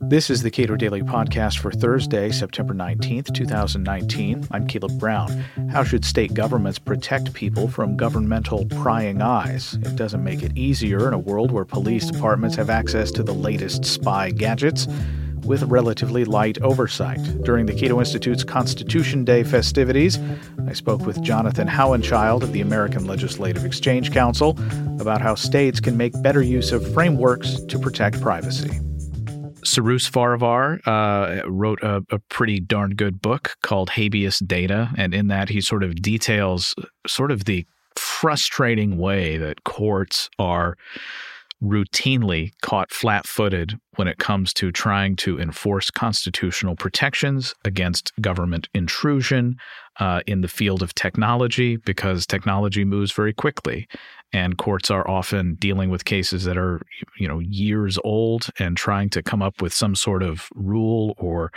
This is the Cato Daily Podcast for Thursday, September 19th, 2019. I'm Caleb Brown. How should state governments protect people from governmental prying eyes? It doesn't make it easier in a world where police departments have access to the latest spy gadgets with relatively light oversight. During the Cato Institute's Constitution Day festivities, I spoke with Jonathan Hauenschild of the American Legislative Exchange Council about how states can make better use of frameworks to protect privacy. Cyrus Farivar wrote a pretty darn good book called Habeas Data, and in that he sort of details sort of the frustrating way that courts are routinely caught flat-footed when it comes to trying to enforce constitutional protections against government intrusion in the field of technology, because technology moves very quickly. And courts are often dealing with cases that are, you know, years old and trying to come up with some sort of rule or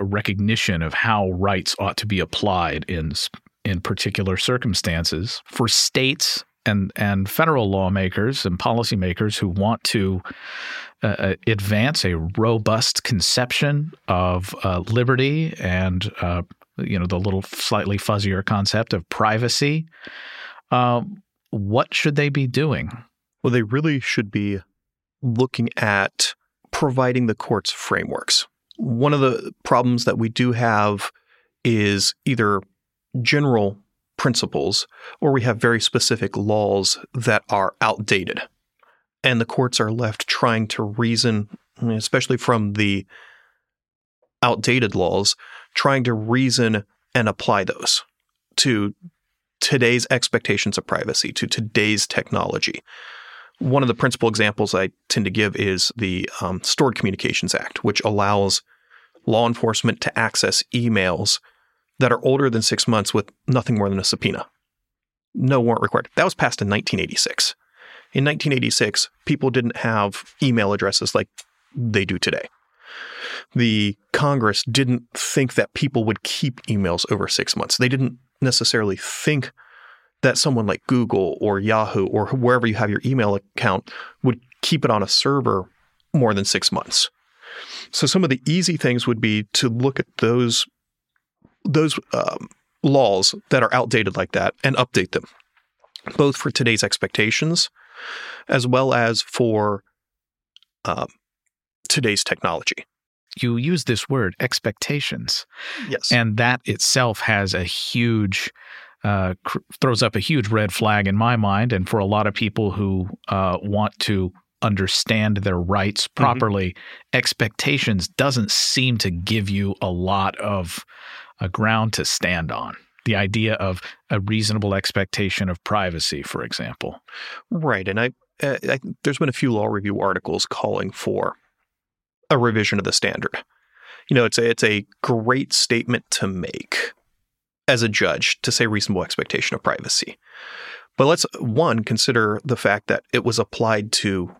recognition of how rights ought to be applied in particular circumstances. For states and federal lawmakers and policymakers who want to advance a robust conception of liberty and, you know, the little slightly fuzzier concept of privacy, what should they be doing? Well, they really should be looking at providing the courts frameworks. One of the problems that we do have is either general principles, or we have very specific laws that are outdated. And the courts are left trying to reason, especially from the outdated laws, trying to reason and apply those to today's expectations of privacy, to today's technology. One of the principal examples I tend to give is the Stored Communications Act, which allows law enforcement to access emails that are older than 6 months with nothing more than a subpoena. No warrant required. That was passed in 1986. In 1986, people didn't have email addresses like they do today. The Congress didn't think that people would keep emails over 6 months. They didn't necessarily think that someone like Google or Yahoo or wherever you have your email account would keep it on a server more than 6 months. So some of the easy things would be to look at those laws that are outdated like that and update them, both for today's expectations as well as for today's technology. You use this word, expectations. Yes. And that itself has a huge, throws up a huge red flag in my mind, and for a lot of people who want to understand their rights properly, expectations doesn't seem to give you a lot of a ground to stand on. The idea of a reasonable expectation of privacy, for example. Right. And I there's been a few law review articles calling for a revision of the standard. You know, it's a great statement to make as a judge to say reasonable expectation of privacy. But let's, one, consider the fact that it was applied to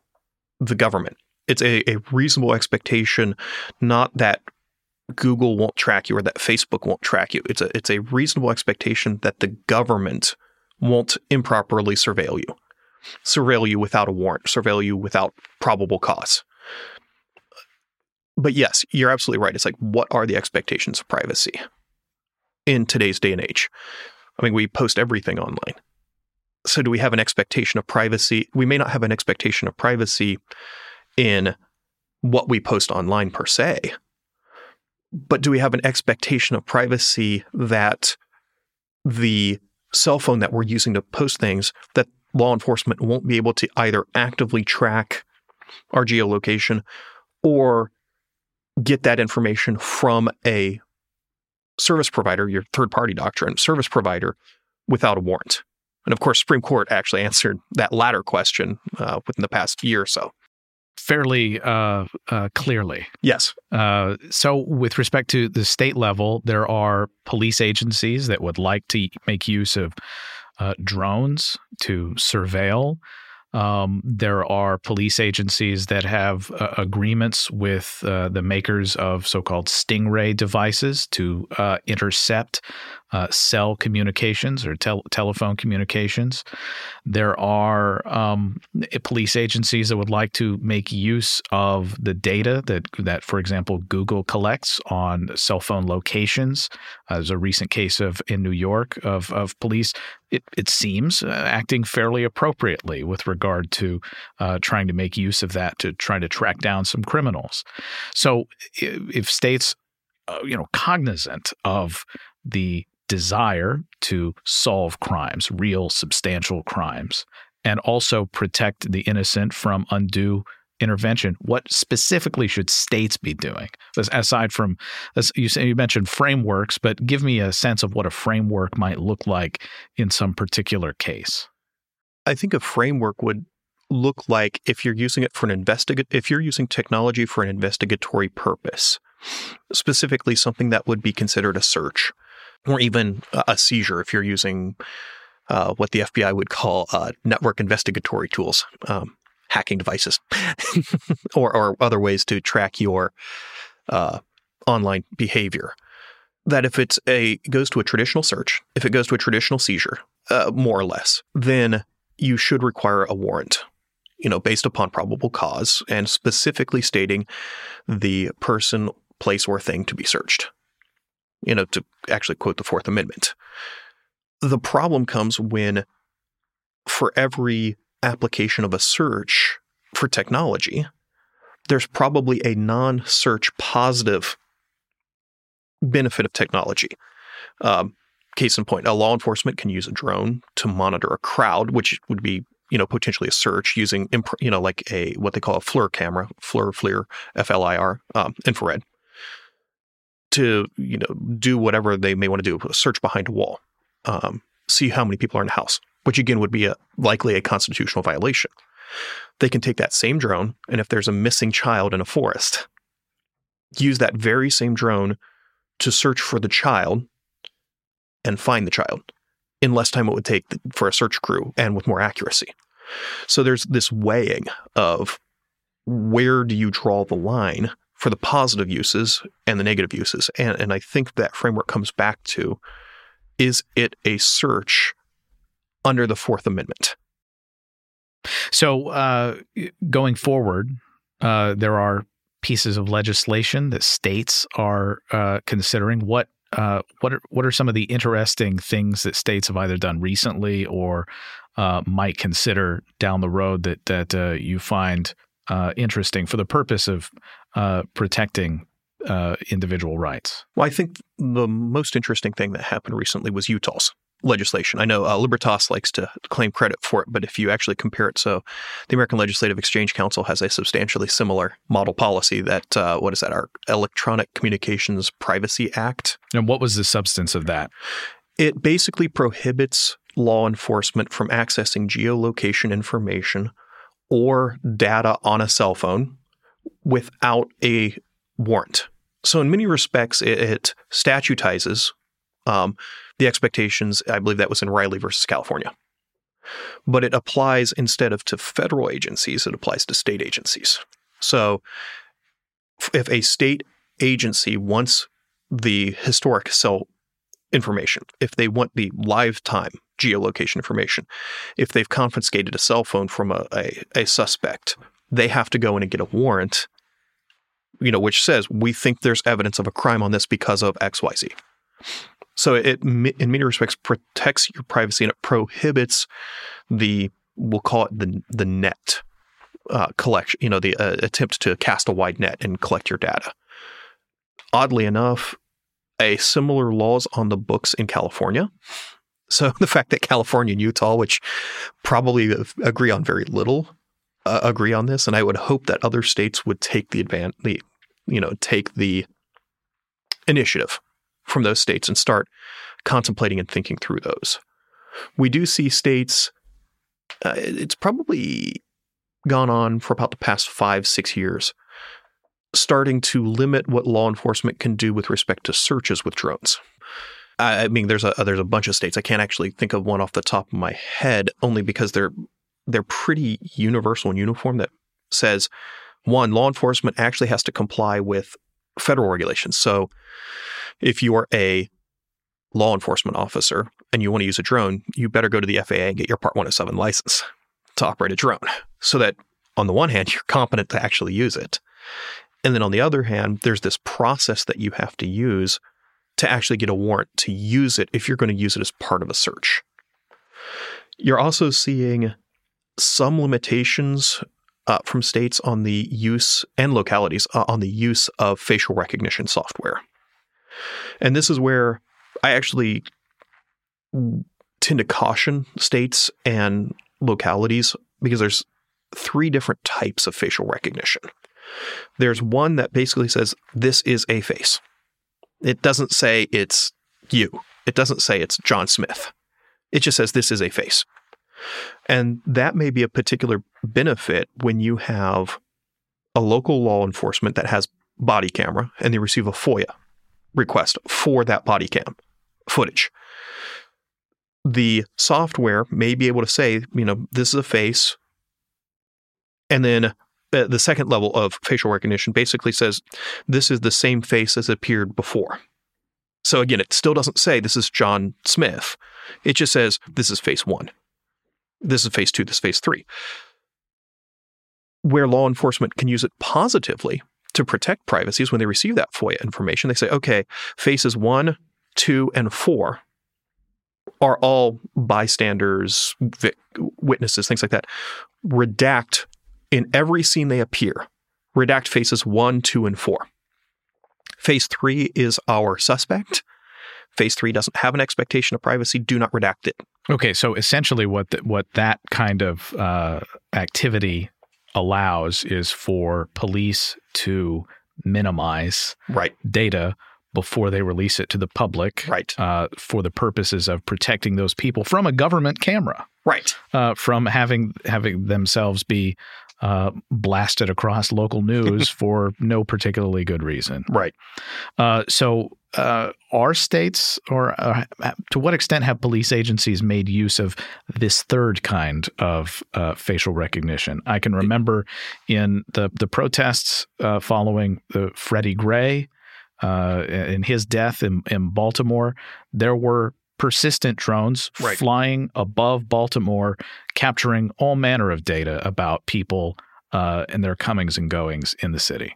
the government. It's a reasonable expectation, not that Google won't track you or that Facebook won't track you. It's a reasonable expectation that the government won't improperly surveil you without a warrant, surveil you without probable cause. But yes, you're absolutely right. It's like, what are the expectations of privacy in today's day and age? I mean, we post everything online. So do we have an expectation of privacy? We may not have an expectation of privacy in what we post online per se, but do we have an expectation of privacy that the cell phone that we're using to post things, that law enforcement won't be able to either actively track our geolocation or get that information from a service provider, your third-party doctrine, service provider, without a warrant? And of course, Supreme Court actually answered that latter question within the past year or so. Fairly clearly. Yes. So with respect to the state level, there are police agencies that would like to make use of drones to surveil. There are police agencies that have agreements with the makers of so-called stingray devices to intercept cell communications or telephone communications. There are police agencies that would like to make use of the data that, for example, Google collects on cell phone locations. There's a recent case in New York of police, it seems, acting fairly appropriately with regard to trying to make use of that to try to track down some criminals. So if states, cognizant of the desire to solve crimes, real substantial crimes, and also protect the innocent from undue intervention, what specifically should states be doing? Aside from, as you mentioned, frameworks, but give me a sense of what a framework might look like in some particular case. I think a framework would look like if you're using it for if you're using technology for an investigatory purpose, specifically something that would be considered a search or even a seizure if you're using what the FBI would call network investigatory tools. Hacking devices or other ways to track your online behavior. That if it goes to a traditional search, if it goes to a traditional seizure, more or less, then you should require a warrant, based upon probable cause and specifically stating the person, place, or thing to be searched, to actually quote the Fourth Amendment. The problem comes when for every application of a search for technology, there's probably a non-search positive benefit of technology. Case in point, a law enforcement can use a drone to monitor a crowd, which would be, potentially a search using, like what they call a FLIR camera, FLIR, FLIR, infrared, to, do whatever they may want to do, search behind a wall, see how many people are in the house, which again would be likely a constitutional violation. They can take that same drone, and if there's a missing child in a forest, use that very same drone to search for the child and find the child in less time it would take for a search crew and with more accuracy. So there's this weighing of where do you draw the line for the positive uses and the negative uses. And I think that framework comes back to, is it a search under the Fourth Amendment? So going forward, there are pieces of legislation that states are considering. What are some of the interesting things that states have either done recently or might consider down the road that you find interesting for the purpose of protecting individual rights? Well, I think the most interesting thing that happened recently was Utah's legislation. I know Libertas likes to claim credit for it, but if you actually compare it, so the American Legislative Exchange Council has a substantially similar model policy that, our Electronic Communications Privacy Act. And what was the substance of that? It basically prohibits law enforcement from accessing geolocation information or data on a cell phone without a warrant. So in many respects, it statutizes the expectations. I believe that was in Riley versus California. But it applies instead of to federal agencies, it applies to state agencies. So if a state agency wants the historic cell information, if they want the live time geolocation information, if they've confiscated a cell phone from a suspect, they have to go in and get a warrant, which says, we think there's evidence of a crime on this because of XYZ. So it, in many respects, protects your privacy and it prohibits we'll call it the net collection, the attempt to cast a wide net and collect your data. Oddly enough, a similar law's on the books in California. So the fact that California and Utah, which probably agree on very little, agree on this, and I would hope that other states would take the take the initiative from those states and start contemplating and thinking through those. We do see states, it's probably gone on for about the past 5-6 years, starting to limit what law enforcement can do with respect to searches with drones. I mean, there's a bunch of states. I can't actually think of one off the top of my head, only because they're pretty universal and uniform that says, one, law enforcement actually has to comply with federal regulations. So if you are a law enforcement officer and you want to use a drone, you better go to the FAA and get your Part 107 license to operate a drone, so that on the one hand, you're competent to actually use it. And then on the other hand, there's this process that you have to use to actually get a warrant to use it if you're going to use it as part of a search. You're also seeing some limitations from states on the use, and localities on the use of facial recognition software. And this is where I actually tend to caution states and localities, because there's three different types of facial recognition. There's one that basically says, this is a face. It doesn't say it's you. It doesn't say it's John Smith. It just says, this is a face. And that may be a particular benefit when you have a local law enforcement that has body camera and they receive a FOIA request for that body cam footage. The software may be able to say, you know, this is a face. And then the second level of facial recognition basically says, this is the same face as appeared before. So again, it still doesn't say this is John Smith. It just says, this is face one. This is face two, this is face three. Where law enforcement can use it positively to protect privacy is when they receive that FOIA information, they say, okay, faces 1, 2, and 4 are all bystanders, witnesses, things like that. Redact in every scene they appear, redact faces 1, 2, and 4. Phase 3 is our suspect. Phase 3 doesn't have an expectation of privacy. Do not redact it. Okay, so essentially what that kind of activity allows is for police to minimize data before they release it to the public, for the purposes of protecting those people from a government camera, from having themselves be blasted across local news for no particularly good reason, So are states, or to what extent have police agencies made use of this third kind of facial recognition? I can remember in the protests following the Freddie Gray and his death in Baltimore, there were persistent drones flying above Baltimore, capturing all manner of data about people and their comings and goings in the city.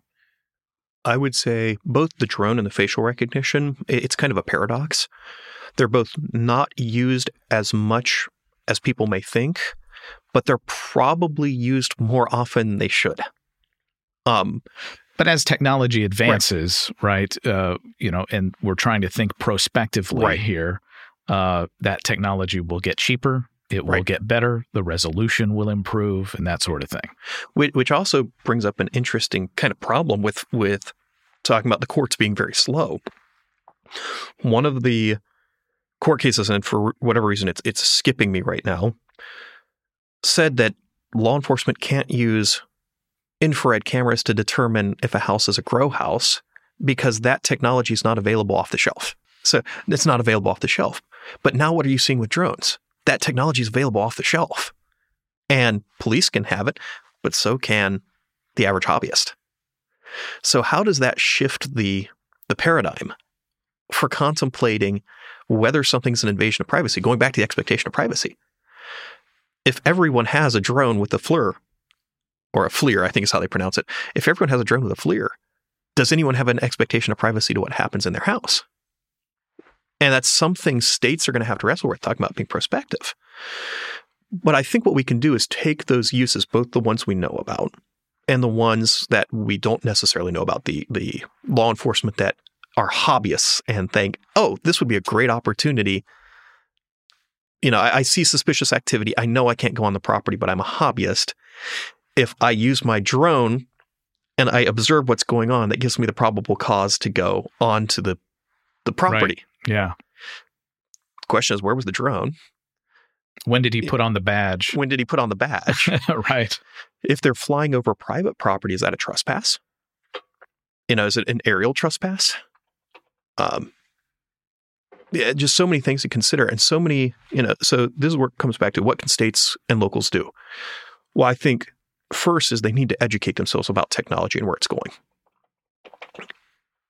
I would say both the drone and the facial recognition, it's kind of a paradox. They're both not used as much as people may think, but they're probably used more often than they should. But as technology advances, and we're trying to think prospectively here, that technology will get cheaper. It will get better. The resolution will improve, and that sort of thing. Which also brings up an interesting kind of problem with talking about the courts being very slow. One of the court cases, and for whatever reason it's skipping me right now, said that law enforcement can't use infrared cameras to determine if a house is a grow house because that technology is not available off the shelf. So it's not available off the shelf. But now what are you seeing with drones? That technology is available off the shelf, and police can have it, but so can the average hobbyist. So how does that shift the paradigm for contemplating whether something's an invasion of privacy, going back to the expectation of privacy? If everyone has a drone with a FLIR, or a FLIR, I think is how they pronounce it. If everyone has a drone with a FLIR, does anyone have an expectation of privacy to what happens in their house? And that's something states are going to have to wrestle with, talking about being prospective. But I think what we can do is take those uses, both the ones we know about and the ones that we don't necessarily know about, the law enforcement that are hobbyists, and think, oh, this would be a great opportunity. You know, I see suspicious activity. I know I can't go on the property, but I'm a hobbyist. If I use my drone and I observe what's going on, that gives me the probable cause to go onto the property. Right. Yeah. Question is, where was the drone? When did he put on the badge? Right. If they're flying over private property, is that a trespass? You know, is it an aerial trespass? Yeah, just so many things to consider, and so many, you know, so this is where it comes back to, what can states and locals do? Well, I think first is they need to educate themselves about technology and where it's going.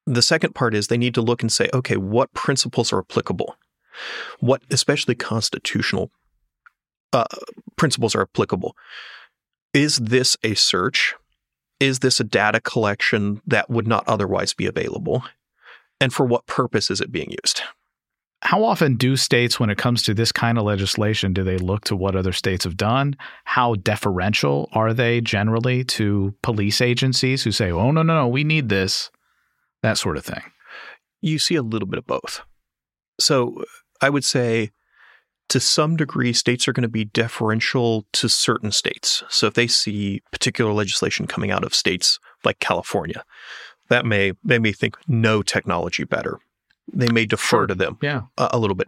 The second part is they need to look and say, okay, what principles are applicable? What especially constitutional principles are applicable? Is this a search? Is this a data collection that would not otherwise be available? And for what purpose is it being used? How often do states, when it comes to this kind of legislation, do they look to what other states have done? How deferential are they generally to police agencies who say, oh, no, we need this, that sort of thing? You see a little bit of both. So I would say to some degree, states are going to be deferential to certain states. So if they see particular legislation coming out of states like California, they may think no technology better. They may defer to them a little bit,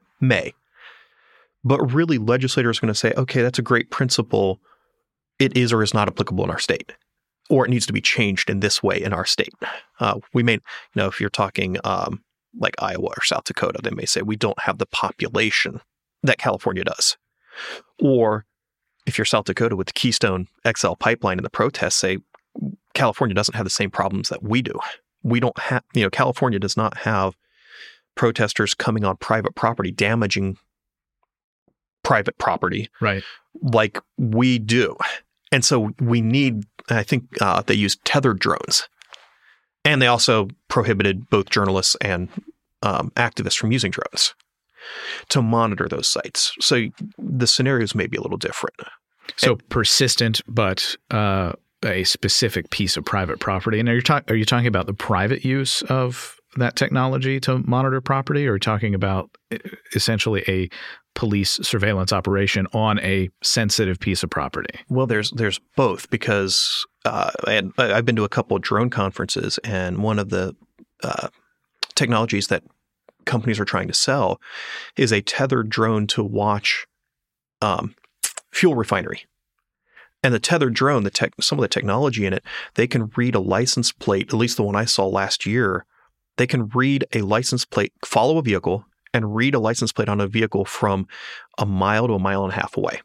But really, legislators are going to say, okay, that's a great principle. It is or is not applicable in our state, or it needs to be changed in this way in our state. We may, if you're talking like Iowa or South Dakota, they may say we don't have the population that California does. Or if you're South Dakota with the Keystone XL pipeline and the protests, say California doesn't have the same problems that we do. We don't have, California does not have protesters coming on private property, damaging private property, right? Like we do. And so we need, I think they used tethered drones. And they also prohibited both journalists and activists from using drones to monitor those sites. So the scenarios may be a little different. So and, persistent, but a specific piece of private property. And are you talking about the private use of that technology to monitor property, or are you talking about essentially a police surveillance operation on a sensitive piece of property? Well, there's both, because I've been to a couple of drone conferences, and one of the technologies that companies are trying to sell is a tethered drone to watch fuel refinery. And the tethered drone, some of the technology in it, they can read a license plate, at least the one I saw last year. They can read a license plate, follow a vehicle, and read a license plate on a vehicle from a mile to a mile and a half away.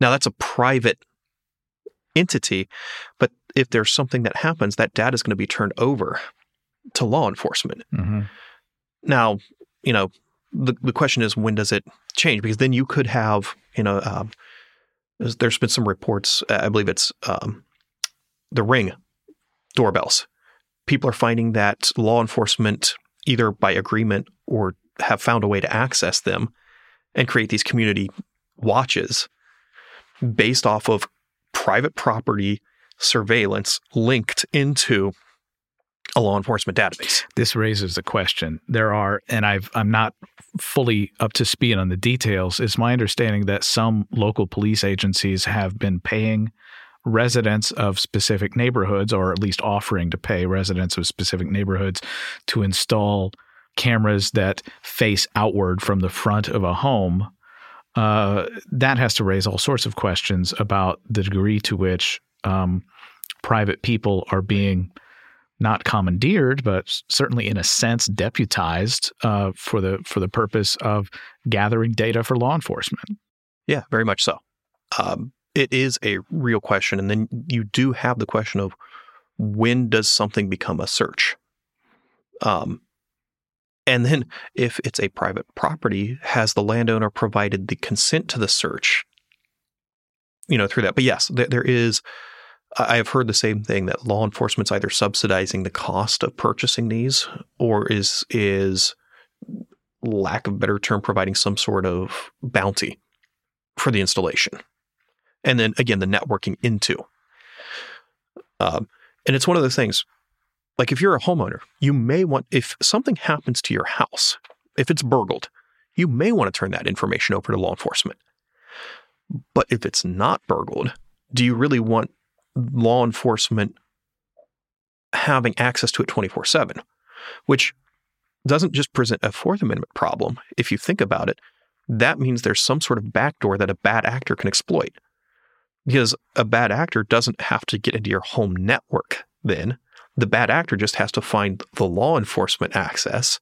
Now, that's a private entity, but if there's something that happens, that data is going to be turned over to law enforcement. Mm-hmm. Now, the question is, when does it change? Because then you could have, there's been some reports, I believe it's the Ring doorbells. People are finding that law enforcement, either by agreement or have found a way to access them and create these community watches based off of private property surveillance linked into a law enforcement database. This raises the question. There are, and I'm not fully up to speed on the details. It's my understanding that some local police agencies have been paying residents of specific neighborhoods, or at least offering to pay residents of specific neighborhoods to install cameras that face outward from the front of a home. That has to raise all sorts of questions about the degree to which private people are being not commandeered, but certainly in a sense deputized for the purpose of gathering data for law enforcement. Yeah, very much so. It is a real question. And then you do have the question of, when does something become a search? And then if it's a private property, has the landowner provided the consent to the search, through that? But yes, there is, I have heard the same thing, that law enforcement's either subsidizing the cost of purchasing these, or is lack of a better term, providing some sort of bounty for the installation. And then, again, the networking into. And it's one of those things, like if you're a homeowner, you may want, if something happens to your house, if it's burgled, you may want to turn that information over to law enforcement. But if it's not burgled, do you really want law enforcement having access to it 24/7? Which doesn't just present a Fourth Amendment problem, if you think about it. That means there's some sort of backdoor that a bad actor can exploit. Because a bad actor doesn't have to get into your home network then. The bad actor just has to find the law enforcement access,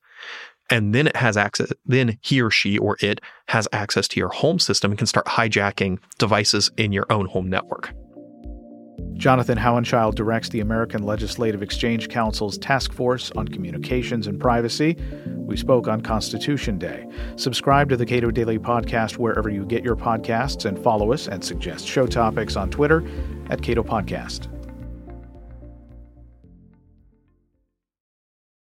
and then it has access. Then he or she or it has access to your home system and can start hijacking devices in your own home network. Jonathan Hauenschild directs the American Legislative Exchange Council's Task Force on Communications and Privacy. We spoke on Constitution Day. Subscribe to the Cato Daily Podcast wherever you get your podcasts, and follow us and suggest show topics on Twitter at Cato Podcast.